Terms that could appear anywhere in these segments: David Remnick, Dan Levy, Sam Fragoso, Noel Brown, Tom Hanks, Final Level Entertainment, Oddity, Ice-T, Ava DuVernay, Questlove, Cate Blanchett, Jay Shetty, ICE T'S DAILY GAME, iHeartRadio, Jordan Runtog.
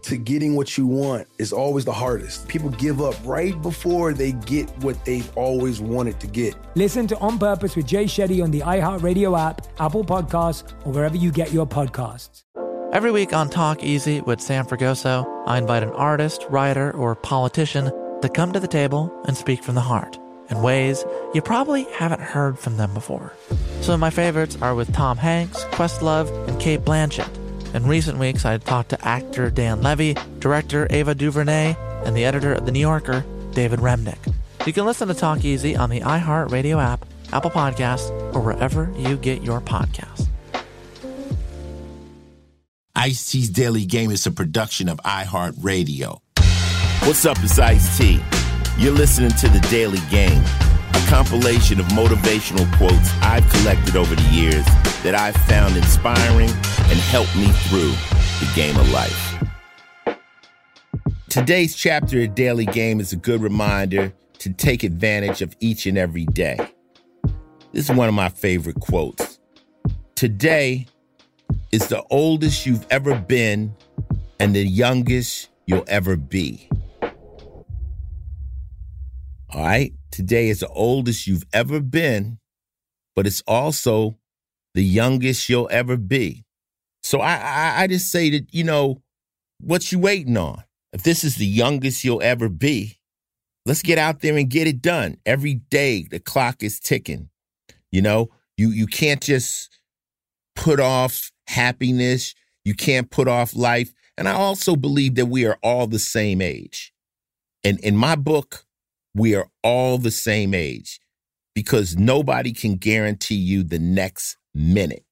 to getting what you want is always the hardest. People give up right before they get what they've always wanted to get. Listen to On Purpose with Jay Shetty on the iHeartRadio app, Apple Podcasts, or wherever you get your podcasts. Every week on Talk Easy with Sam Fragoso, I invite an artist, writer, or politician to come to the table and speak from the heart in ways you probably haven't heard from them before. Some of my favorites are with Tom Hanks, Questlove, and Cate Blanchett. In recent weeks, I talked to actor Dan Levy, director Ava DuVernay, and the editor of The New Yorker, David Remnick. You can listen to Talk Easy on the iHeartRadio app, Apple Podcasts, or wherever you get your podcasts. Ice-T's Daily Game is a production of iHeartRadio. What's up, it's Ice-T. You're listening to The Daily Game, a compilation of motivational quotes I've collected over the years that I've found inspiring and helped me through the game of life. Today's chapter of Daily Game is a good reminder to take advantage of each and every day. This is one of my favorite quotes. Today is the oldest you've ever been and the youngest you'll ever be. All right? Today is the oldest you've ever been, but it's also the youngest you'll ever be. So I just say that, you know, what you waiting on? If this is the youngest you'll ever be, let's get out there and get it done. Every day, the clock is ticking. You know, you can't just put off happiness. You can't put off life. And I also believe that we are all the same age. And in my book, we are all the same age because nobody can guarantee you the next minute,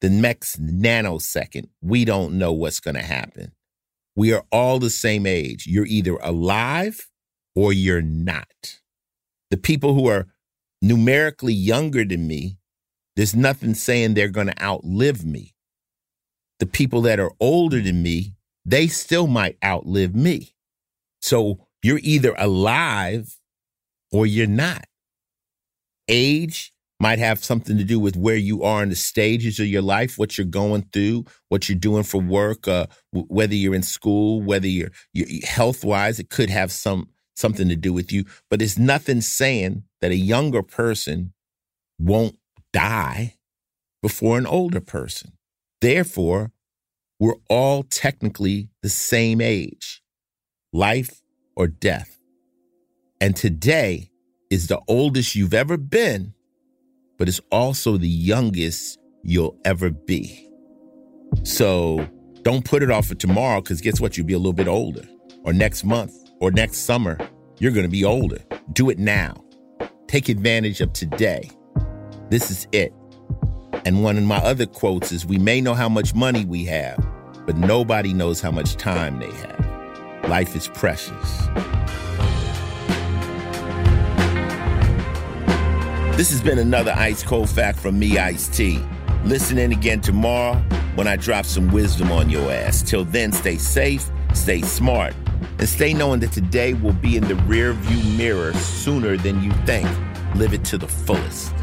the next nanosecond. We don't know what's going to happen. We are all the same age. You're either alive or you're not. The people who are numerically younger than me, there's nothing saying they're going to outlive me. The people that are older than me, they still might outlive me. So you're either alive or you're not. Age might have something to do with where you are in the stages of your life, what you're going through, what you're doing for work, whether you're in school, whether you're health-wise, it could have something to do with you. But there's nothing saying that a younger person won't die before an older person. Therefore, we're all technically the same age. Life or death. And today is the oldest you've ever been, but it's also the youngest you'll ever be. So don't put it off for tomorrow, because guess what? You'll be a little bit older, or next month or next summer, you're going to be older. Do it now. Take advantage of today. This is it. And one of my other quotes is, we may know how much money we have, but nobody knows how much time they have. Life is precious. This has been another Ice Cold Fact from me, Ice-T. Listen in again tomorrow when I drop some wisdom on your ass. Till then, stay safe, stay smart, and stay knowing that today will be in the rearview mirror sooner than you think. Live it to the fullest.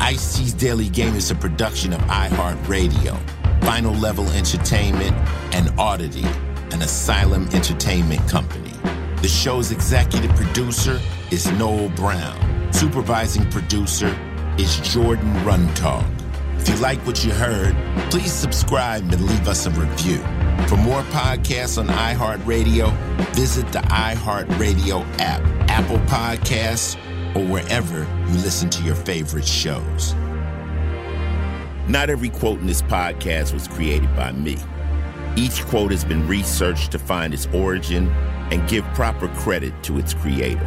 Ice-T's Daily Game is a production of iHeartRadio, Final Level Entertainment, and Oddity, an Asylum Entertainment company. The show's executive producer is Noel Brown. Supervising producer is Jordan Runtog. If you like what you heard, please subscribe and leave us a review. For more podcasts on iHeartRadio, visit the iHeartRadio app, Apple Podcasts, or wherever you listen to your favorite shows. Not every quote in this podcast was created by me. Each quote has been researched to find its origin and give proper credit to its creator.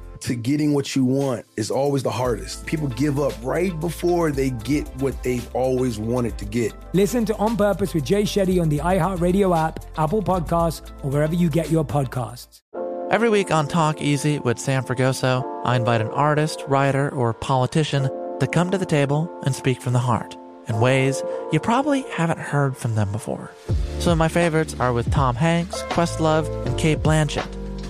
to getting what you want is always the hardest. People give up right before they get what they've always wanted to get. Listen to On Purpose with Jay Shetty on the iHeartRadio app, Apple Podcasts, or wherever you get your podcasts. Every week on Talk Easy with Sam Fragoso, I invite an artist, writer, or politician to come to the table and speak from the heart in ways you probably haven't heard from them before. Some of my favorites are with Tom Hanks, Questlove, and Cate Blanchett.